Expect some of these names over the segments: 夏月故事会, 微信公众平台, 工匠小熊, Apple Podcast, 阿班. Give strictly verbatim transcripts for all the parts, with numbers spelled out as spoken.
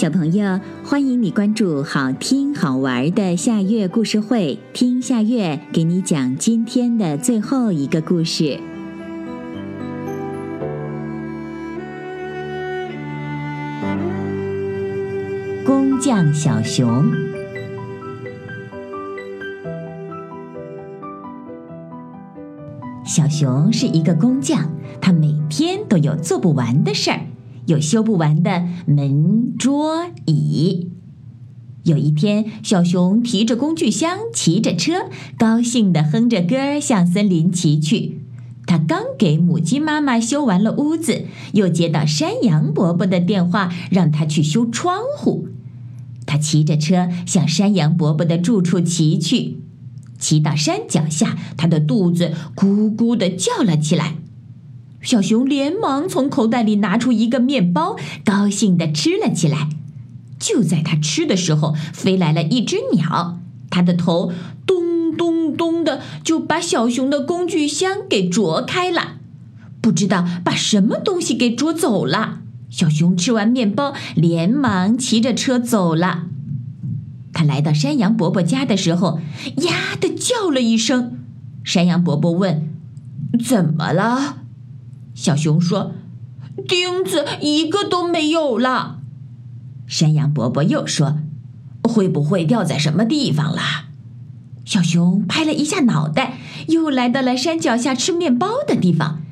小朋友，欢迎你关注好听好玩的夏月故事会，听夏月给你讲今天的最后一个故事。工匠小熊。小熊是一个工匠，他每天都有做不完的事儿，有修不完的门、桌、椅。有一天，小熊提着工具箱，骑着车，高兴地哼着歌向森林骑去。他刚给母鸡妈妈修完了屋子，又接到山羊伯伯的电话，让他去修窗户。他骑着车向山羊伯伯的住处骑去。骑到山脚下，他的肚子咕咕地叫了起来。小熊连忙从口袋里拿出一个面包，高兴地吃了起来。就在他吃的时候，飞来了一只鸟，它的头咚咚咚地就把小熊的工具箱给啄开了，不知道把什么东西给啄走了。小熊吃完面包，连忙骑着车走了。他来到山羊伯伯家的时候，呀地叫了一声。山羊伯伯问：“怎么了？”小熊说：“钉子一个都没有了。”山羊伯伯又说：“会不会掉在什么地方了？”小熊拍了一下脑袋，又来到了山脚下吃面包的地方。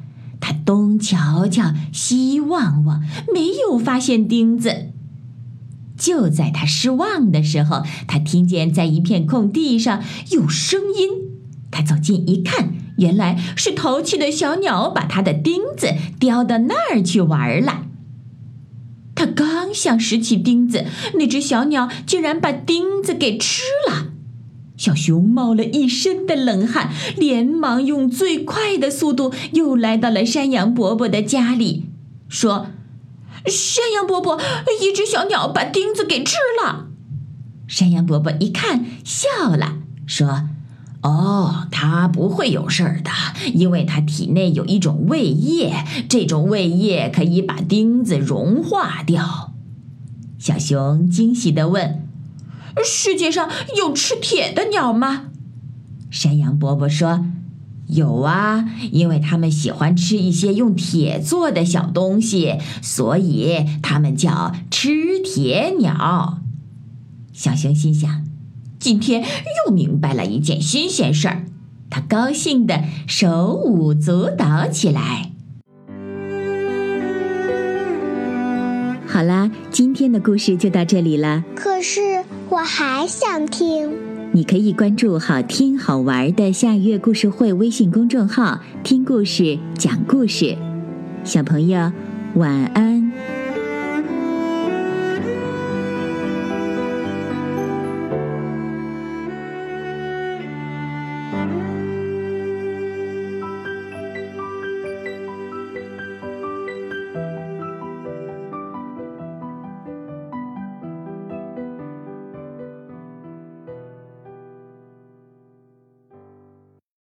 他东瞧瞧，西望望，没有发现钉子。就在他失望的时候，他听见在一片空地上有声音。他走近一看，原来是淘气的小鸟把他的钉子叼到那儿去玩了。他刚想拾起钉子，那只小鸟竟然把钉子给吃了。小熊冒了一身的冷汗，连忙用最快的速度又来到了山羊伯伯的家里，说：“山羊伯伯，一只小鸟把钉子给吃了。”山羊伯伯一看，笑了，说：“哦，它不会有事儿的，因为它体内有一种胃液，这种胃液可以把钉子融化掉。”小熊惊喜地问：“世界上有吃铁的鸟吗？”山羊伯伯说：“有啊，因为它们喜欢吃一些用铁做的小东西，所以它们叫吃铁鸟。”小熊心想，今天又明白了一件新鲜事儿，他高兴地手舞足蹈起来。好啦，今天的故事就到这里了。可是我还想听。你可以关注好听好玩的夏月故事会微信公众号，听故事，讲故事。小朋友，晚安。